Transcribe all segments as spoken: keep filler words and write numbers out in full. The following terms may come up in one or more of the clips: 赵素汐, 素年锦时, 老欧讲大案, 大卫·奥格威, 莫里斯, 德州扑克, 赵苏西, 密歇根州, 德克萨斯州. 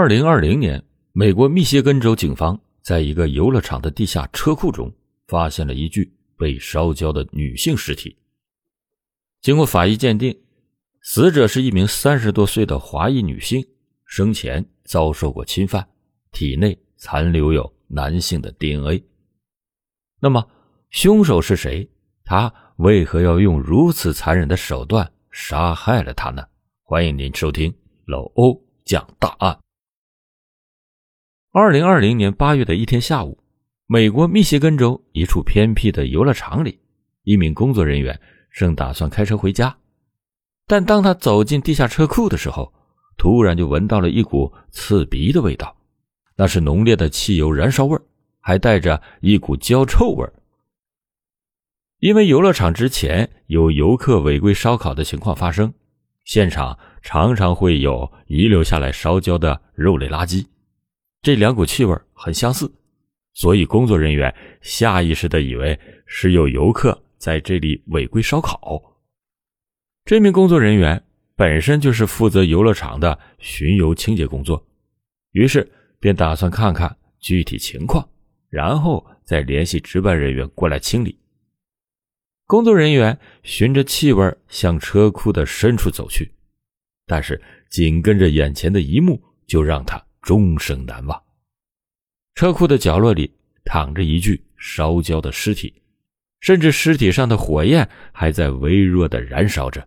二零二零年，美国密歇根州警方在一个游乐场的地下车库中发现了一具被烧焦的女性尸体。经过法医鉴定，死者是一名三十多岁的华裔女性，生前遭受过侵犯，体内残留有男性的 D N A。 那么凶手是谁？他为何要用如此残忍的手段杀害了他呢？欢迎您收听老欧讲大案。二零二零年八月的一天下午，美国密歇根州一处偏僻的游乐场里，一名工作人员正打算开车回家，但当他走进地下车库的时候，突然就闻到了一股刺鼻的味道，那是浓烈的汽油燃烧味，还带着一股焦臭味。因为游乐场之前有游客违规烧烤的情况发生，现场常常会有遗留下来烧焦的肉类垃圾，这两股气味很相似，所以工作人员下意识地以为是有游客在这里违规烧烤。这名工作人员本身就是负责游乐场的巡游清洁工作，于是便打算看看具体情况，然后再联系值班人员过来清理。工作人员循着气味向车库的深处走去，但是紧跟着眼前的一幕就让他终生难忘。车库的角落里躺着一具烧焦的尸体，甚至尸体上的火焰还在微弱地燃烧着，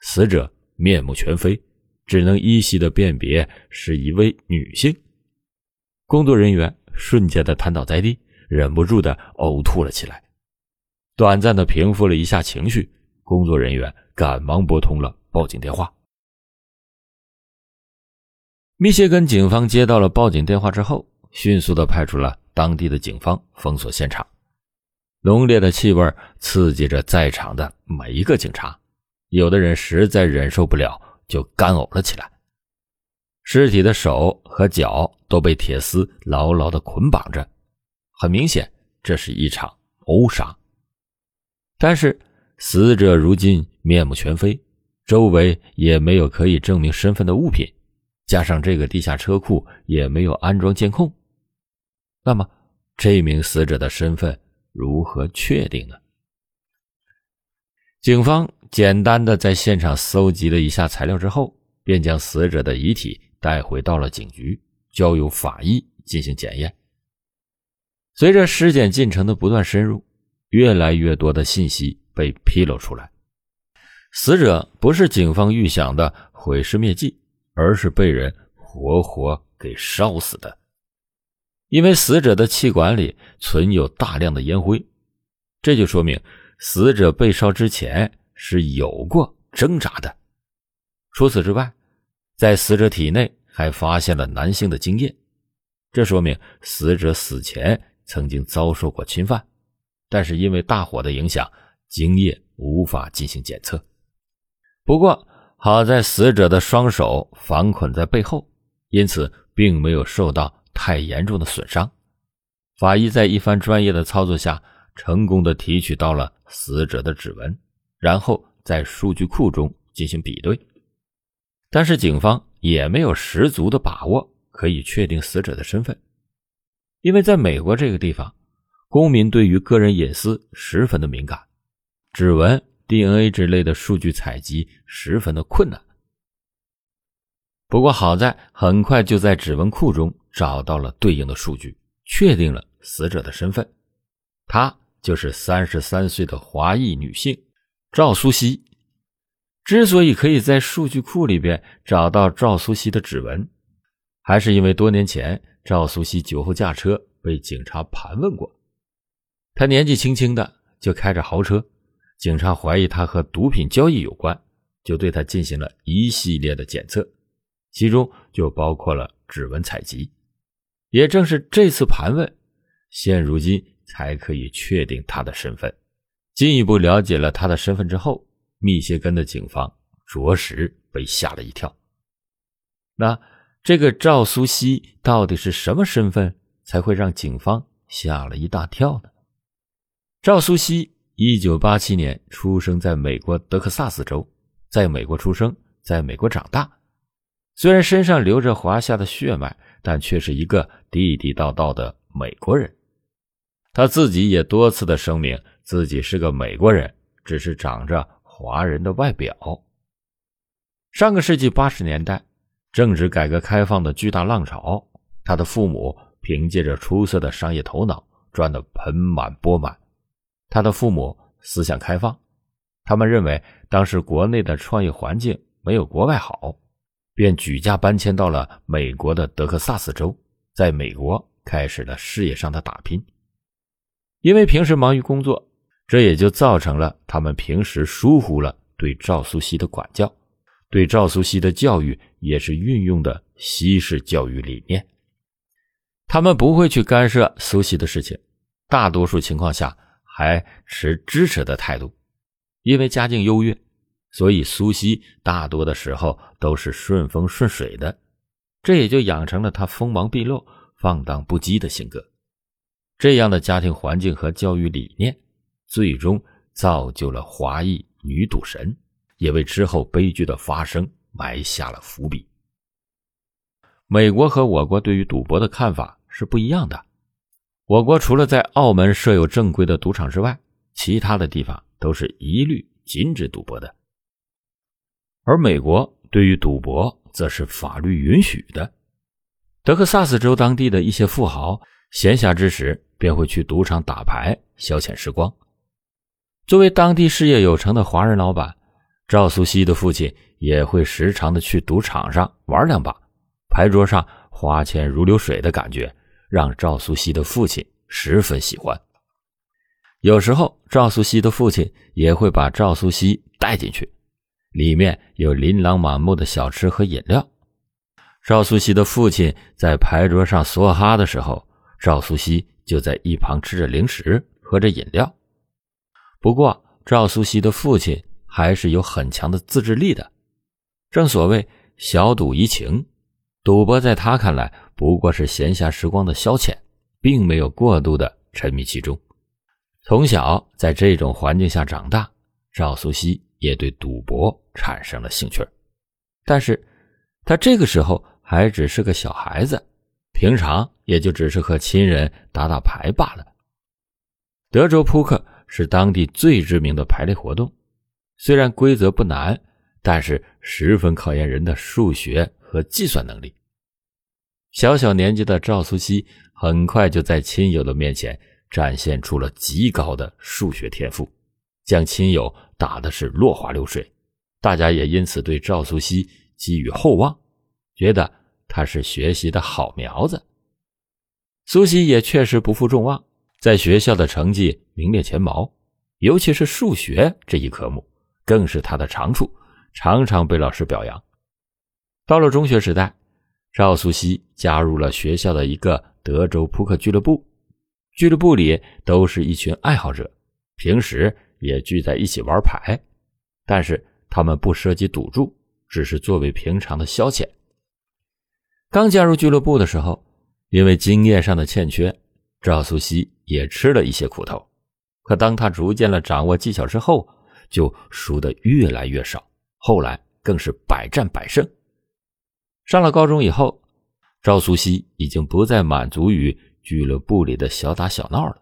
死者面目全非，只能依稀地辨别是一位女性。工作人员瞬间地瘫倒在地，忍不住地呕吐了起来。短暂地平复了一下情绪，工作人员赶忙拨通了报警电话。密歇根警方接到了报警电话之后，迅速地派出了当地的警方封锁现场。浓烈的气味刺激着在场的每一个警察，有的人实在忍受不了，就干呕了起来。尸体的手和脚都被铁丝牢牢地捆绑着，很明显，这是一场谋杀。但是死者如今面目全非，周围也没有可以证明身份的物品，加上这个地下车库也没有安装监控，那么这名死者的身份如何确定呢？警方简单的在现场搜集了一下材料之后，便将死者的遗体带回到了警局，交由法医进行检验。随着尸检进程的不断深入，越来越多的信息被披露出来，死者不是警方预想的毁尸灭迹，而是被人活活给烧死的。因为死者的气管里存有大量的烟灰，这就说明死者被烧之前是有过挣扎的。除此之外，在死者体内还发现了男性的精液，这说明死者死前曾经遭受过侵犯，但是因为大火的影响，精液无法进行检测。不过好在死者的双手反捆在背后，因此并没有受到太严重的损伤。法医在一番专业的操作下，成功的提取到了死者的指纹，然后在数据库中进行比对。但是警方也没有十足的把握可以确定死者的身份，因为在美国这个地方，公民对于个人隐私十分的敏感，指纹、D N A 之类的数据采集十分的困难。不过好在很快就在指纹库中找到了对应的数据，确定了死者的身份，她就是三十三岁的华裔女性赵苏西。之所以可以在数据库里边找到赵苏西的指纹，还是因为多年前赵苏西酒后驾车被警察盘问过，他年纪轻轻的就开着豪车，警察怀疑他和毒品交易有关，就对他进行了一系列的检测，其中就包括了指纹采集。也正是这次盘问，现如今才可以确定他的身份。进一步了解了他的身份之后，密歇根的警方着实被吓了一跳。那这个赵苏西到底是什么身份，才会让警方吓了一大跳呢？赵苏西一九八七年出生在美国德克萨斯州，在美国出生，在美国长大。虽然身上流着华夏的血脉，但却是一个地地道道的美国人。他自己也多次的声明自己是个美国人，只是长着华人的外表。上个世纪八十年代，正值改革开放的巨大浪潮，他的父母凭借着出色的商业头脑赚得盆满钵满。他的父母思想开放，他们认为当时国内的创业环境没有国外好，便举家搬迁到了美国的德克萨斯州，在美国开始了事业上的打拼。因为平时忙于工作，这也就造成了他们平时疏忽了对赵苏西的管教，对赵苏西的教育也是运用的西式教育理念。他们不会去干涉苏西的事情，大多数情况下还持支持的态度。因为家境优越，所以苏西大多的时候都是顺风顺水的，这也就养成了他锋芒毕露、放荡不羁的性格。这样的家庭环境和教育理念，最终造就了华裔女赌神，也为之后悲剧的发生埋下了伏笔。美国和我国对于赌博的看法是不一样的。我国除了在澳门设有正规的赌场之外，其他的地方都是一律禁止赌博的。而美国对于赌博则是法律允许的。德克萨斯州当地的一些富豪闲暇之时便会去赌场打牌消遣时光。作为当地事业有成的华人老板，赵苏西的父亲也会时常的去赌场上玩两把，牌桌上花钱如流水的感觉让赵苏西的父亲十分喜欢。有时候赵苏西的父亲也会把赵苏西带进去，里面有琳琅满目的小吃和饮料。赵苏西的父亲在牌桌上梭哈的时候，赵苏西就在一旁吃着零食喝着饮料。不过赵苏西的父亲还是有很强的自制力的，正所谓小赌怡情，赌博在他看来不过是闲暇时光的消遣，并没有过度的沉迷其中。从小在这种环境下长大，赵苏西也对赌博产生了兴趣。但是他这个时候还只是个小孩子，平常也就只是和亲人打打牌罢了。德州扑克是当地最知名的牌类活动，虽然规则不难，但是十分考验人的数学和计算能力。小小年纪的赵苏西很快就在亲友的面前展现出了极高的数学天赋，将亲友打的是落花流水，大家也因此对赵苏西寄予厚望，觉得他是学习的好苗子。苏西也确实不负众望，在学校的成绩名列前茅，尤其是数学这一科目更是他的长处，常常被老师表扬。到了中学时代，赵苏西加入了学校的一个德州扑克俱乐部，俱乐部里都是一群爱好者，平时也聚在一起玩牌，但是他们不涉及赌注，只是作为平常的消遣。刚加入俱乐部的时候，因为经验上的欠缺，赵苏西也吃了一些苦头。可当他逐渐了掌握技巧之后，就输得越来越少，后来更是百战百胜。上了高中以后，赵苏西已经不再满足于俱乐部里的小打小闹了，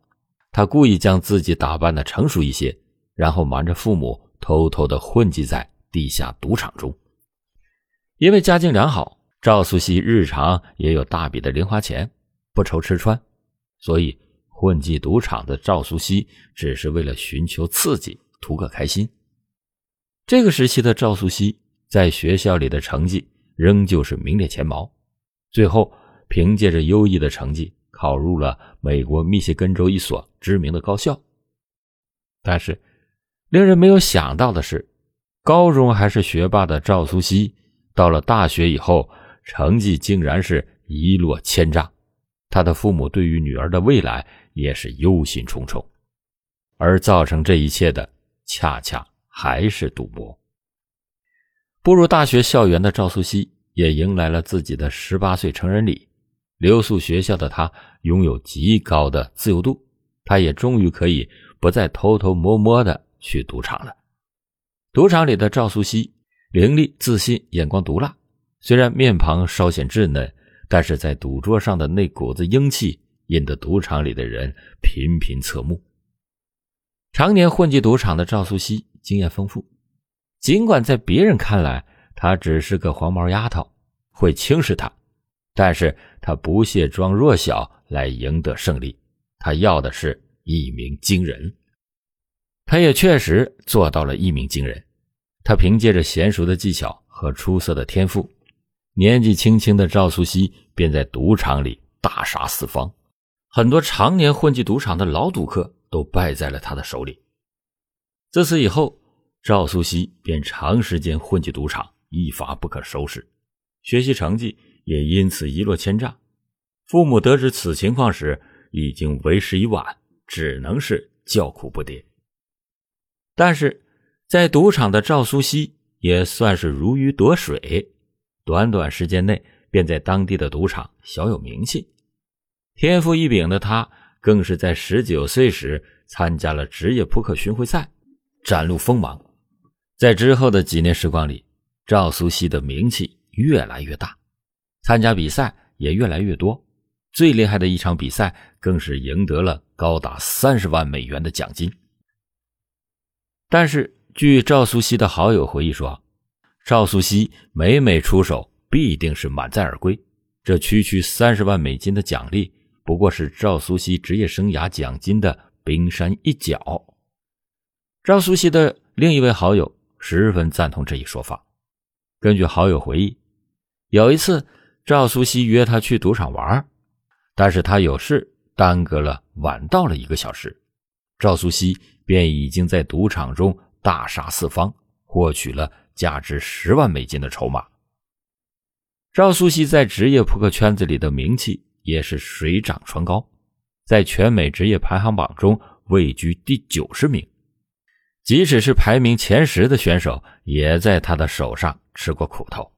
他故意将自己打扮得成熟一些，然后瞒着父母偷偷地混迹在地下赌场中。因为家境良好，赵苏西日常也有大笔的零花钱，不愁吃穿，所以混迹赌场的赵苏西只是为了寻求刺激，图个开心。这个时期的赵苏西在学校里的成绩仍旧是名列前茅，最后凭借着优异的成绩考入了美国密歇根州一所知名的高校。但是令人没有想到的是，高中还是学霸的赵苏西到了大学以后，成绩竟然是一落千丈，他的父母对于女儿的未来也是忧心忡忡。而造成这一切的恰恰还是赌博。步入大学校园的赵苏西也迎来了自己的十八岁成人礼，留宿学校的他拥有极高的自由度，他也终于可以不再偷偷摸摸的去赌场了。赌场里的赵苏西伶俐自信，眼光毒辣，虽然面庞稍显稚嫩，但是在赌桌上的那股子英气引得赌场里的人频频侧目。常年混迹赌场的赵素汐经验丰富，尽管在别人看来她只是个黄毛丫头，会轻视她，但是她不屑装弱小来赢得胜利，她要的是一鸣惊人。她也确实做到了一鸣惊人，她凭借着娴熟的技巧和出色的天赋，年纪轻轻的赵素汐便在赌场里大杀四方，很多常年混迹赌场的老赌客都败在了他的手里。自此以后，赵素汐便长时间混迹赌场，一发不可收拾，学习成绩也因此一落千丈。父母得知此情况时，已经为时已晚，只能是叫苦不迭。但是在赌场的赵素汐也算是如鱼得水，短短时间内便在当地的赌场小有名气。天赋异禀的他更是在十九岁时参加了职业扑克巡回赛，展露锋芒。在之后的几年时光里，赵素汐的名气越来越大，参加比赛也越来越多，最厉害的一场比赛更是赢得了高达三十万美元的奖金。但是据赵素汐的好友回忆说，赵素汐每每出手必定是满载而归，这区区三十万美金的奖励不过是赵素汐职业生涯奖金的冰山一角。赵素汐的另一位好友十分赞同这一说法。根据好友回忆，有一次赵素汐约他去赌场玩，但是他有事耽搁了，晚到了一个小时。赵素汐便已经在赌场中大杀四方，获取了价值十万美金的筹码。赵素汐在职业扑克圈子里的名气也是水涨船高，在全美职业排行榜中位居第九十名，即使是排名前十的选手也在他的手上吃过苦头。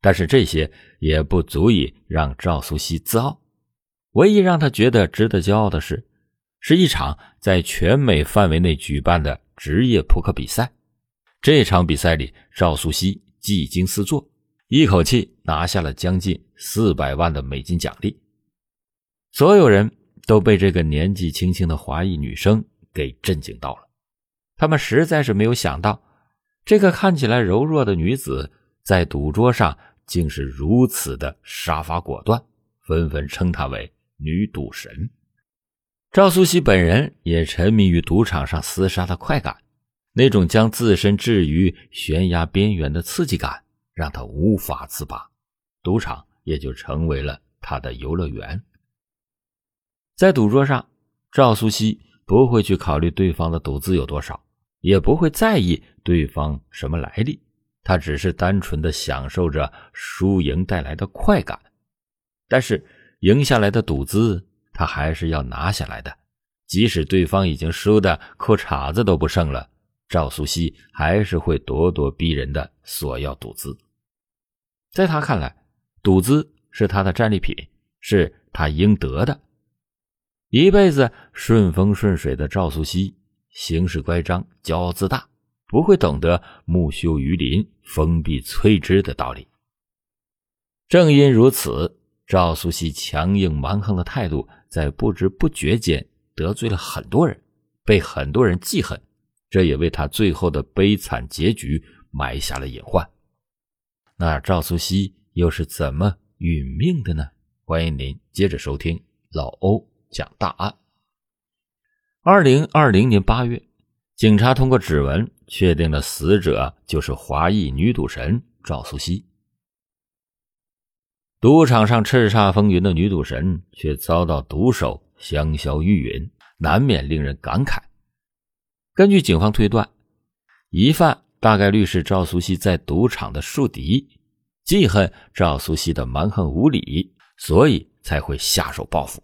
但是这些也不足以让赵素汐自傲，唯一让他觉得值得骄傲的是是一场在全美范围内举办的职业扑克比赛。这场比赛里，赵素汐技惊四座，一口气拿下了将近四百万的美金奖励。所有人都被这个年纪轻轻的华裔女生给震惊到了，他们实在是没有想到，这个看起来柔弱的女子在赌桌上竟是如此的杀伐果断，纷纷称她为女赌神。赵素汐本人也沉迷于赌场上厮杀的快感，那种将自身置于悬崖边缘的刺激感让他无法自拔，赌场也就成为了他的游乐园。在赌桌上，赵素汐不会去考虑对方的赌资有多少，也不会在意对方什么来历，他只是单纯的享受着输赢带来的快感。但是赢下来的赌资他还是要拿下来的，即使对方已经输得扣叉子都不剩了，赵素汐还是会咄咄逼人的索要赌资。在他看来，赌资是他的战利品，是他应得的。一辈子顺风顺水的赵素汐，行事乖张，骄傲自大，不会懂得木秀于林，风必摧之的道理。正因如此，赵素汐强硬蛮横的态度，在不知不觉间得罪了很多人，被很多人记恨，这也为他最后的悲惨结局埋下了隐患。那赵素汐又是怎么殒命的呢？欢迎您接着收听老欧讲大案。二零二零年八月，警察通过指纹确定了死者就是华裔女赌神赵素汐。赌场上叱咤风云的女赌神却遭到毒手香消玉殒，难免令人感慨。根据警方推断，疑犯大概率是赵素汐在赌场的宿敌，记恨赵素汐的蛮横无理，所以才会下手报复。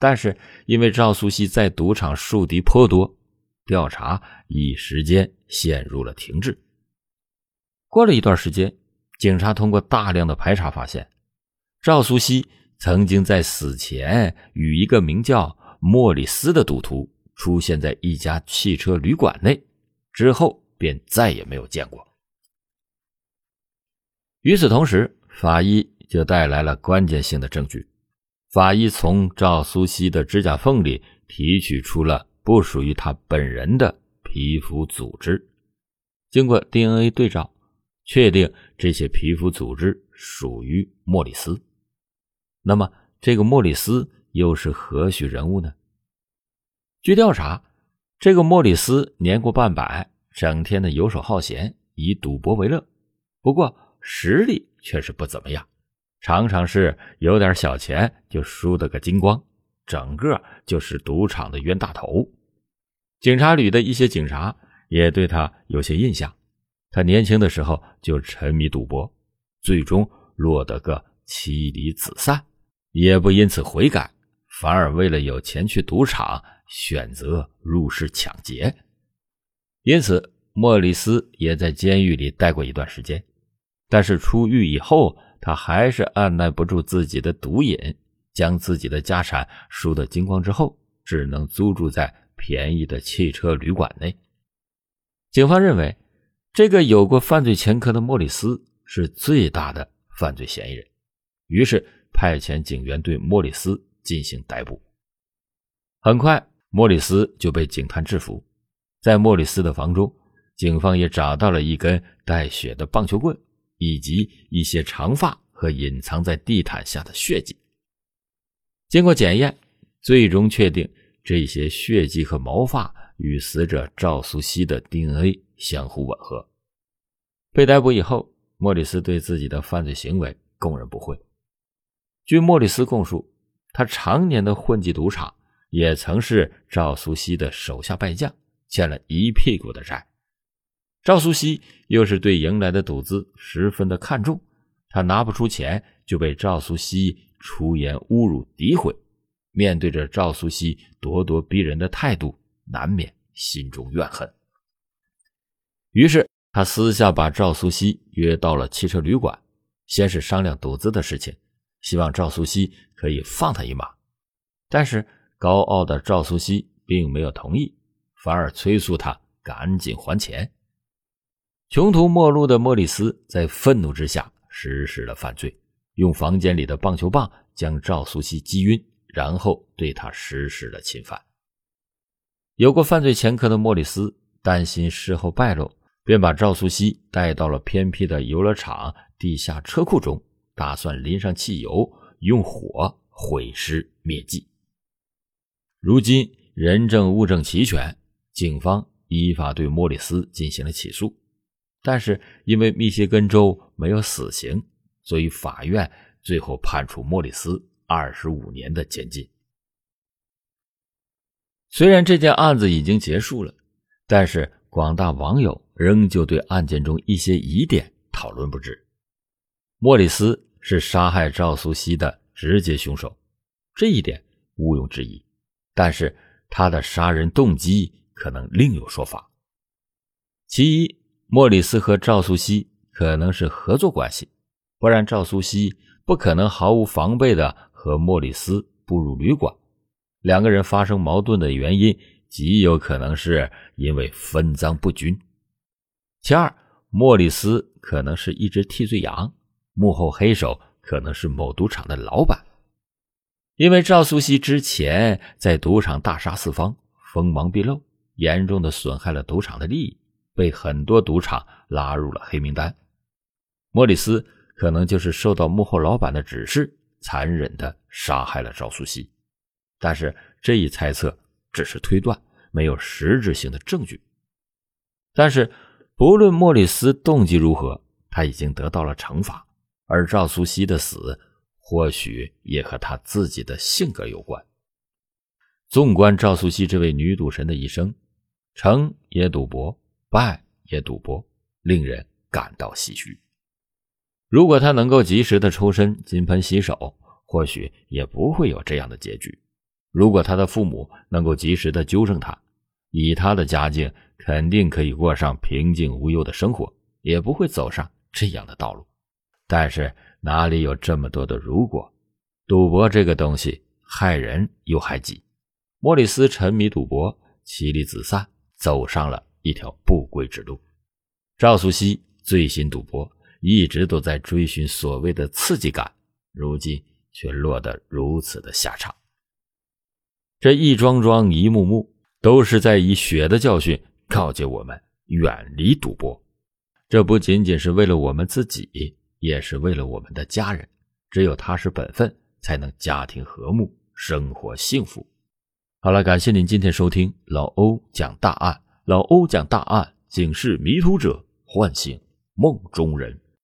但是因为赵素汐在赌场宿敌颇多，调查一时间陷入了停滞。过了一段时间，警察通过大量的排查发现，赵素汐曾经在死前与一个名叫莫里斯的赌徒出现在一家汽车旅馆内，之后便再也没有见过。与此同时，法医就带来了关键性的证据。法医从赵苏西的指甲缝里提取出了不属于他本人的皮肤组织，经过 D N A 对照，确定这些皮肤组织属于莫里斯。那么这个莫里斯又是何许人物呢？据调查，这个莫里斯年过半百，整天的游手好闲，以赌博为乐，不过实力却是不怎么样，常常是有点小钱就输得个精光，整个就是赌场的冤大头。警察旅的一些警察也对他有些印象，他年轻的时候就沉迷赌博，最终落得个妻离子散，也不因此悔改，反而为了有钱去赌场，选择入室抢劫。因此莫里斯也在监狱里待过一段时间，但是出狱以后，他还是按耐不住自己的毒瘾，将自己的家产输得精光之后，只能租住在便宜的汽车旅馆内。警方认为，这个有过犯罪前科的莫里斯是最大的犯罪嫌疑人，于是派遣警员对莫里斯进行逮捕。很快，莫里斯就被警探制服。在莫里斯的房中，警方也找到了一根带血的棒球棍，以及一些长发和隐藏在地毯下的血迹。经过检验，最终确定这些血迹和毛发与死者赵苏西的 D N A 相互吻合。被逮捕以后，莫里斯对自己的犯罪行为供认不讳。据莫里斯供述，他常年的混迹赌场，也曾是赵苏西的手下败将，欠了一屁股的债。赵苏西又是对赢来的赌资十分的看重，他拿不出钱就被赵苏西出言侮辱诋毁，面对着赵苏西咄咄逼人的态度，难免心中怨恨。于是他私下把赵苏西约到了汽车旅馆，先是商量赌资的事情，希望赵苏西可以放他一马。但是高傲的赵苏西并没有同意，反而催促他赶紧还钱。穷途末路的莫里斯在愤怒之下实施了犯罪，用房间里的棒球棒将赵苏西击晕，然后对他实施了侵犯。有过犯罪前科的莫里斯担心事后败露，便把赵苏西带到了偏僻的游乐场地下车库中，打算淋上汽油，用火毁尸灭迹。如今人证物证齐全，警方依法对莫里斯进行了起诉。但是因为密歇根州没有死刑，所以法院最后判处莫里斯二十五年的监禁。虽然这件案子已经结束了，但是广大网友仍旧对案件中一些疑点讨论不止。莫里斯是杀害赵苏西的直接凶手，这一点毋庸置疑，但是他的杀人动机可能另有说法。其一，莫里斯和赵苏西可能是合作关系，不然赵苏西不可能毫无防备地和莫里斯步入旅馆。两个人发生矛盾的原因极有可能是因为分赃不均。其二，莫里斯可能是一只替罪羊，幕后黑手可能是某赌场的老板。因为赵苏西之前在赌场大杀四方，锋芒毕露，严重地损害了赌场的利益，被很多赌场拉入了黑名单。莫里斯可能就是受到幕后老板的指示，残忍地杀害了赵苏西。但是这一猜测只是推断，没有实质性的证据。但是不论莫里斯动机如何，他已经得到了惩罚，而赵苏西的死或许也和他自己的性格有关。纵观赵苏西这位女赌神的一生，成也赌博，败也赌博，令人感到唏嘘。如果他能够及时的抽身，金盆洗手，或许也不会有这样的结局。如果他的父母能够及时的纠正他，以他的家境肯定可以过上平静无忧的生活，也不会走上这样的道路。但是哪里有这么多的如果？赌博这个东西害人又害己，莫里斯沉迷赌博，妻离子散，走上了一条不归之路。赵苏西醉心赌博，一直都在追寻所谓的刺激感，如今却落得如此的下场。这一桩桩一幕幕都是在以血的教训告诫我们远离赌博，这不仅仅是为了我们自己，也是为了我们的家人，只有踏实本分，才能家庭和睦，生活幸福。好了，感谢您今天收听老欧讲大案，老欧讲大案，警示迷途者，唤醒梦中人。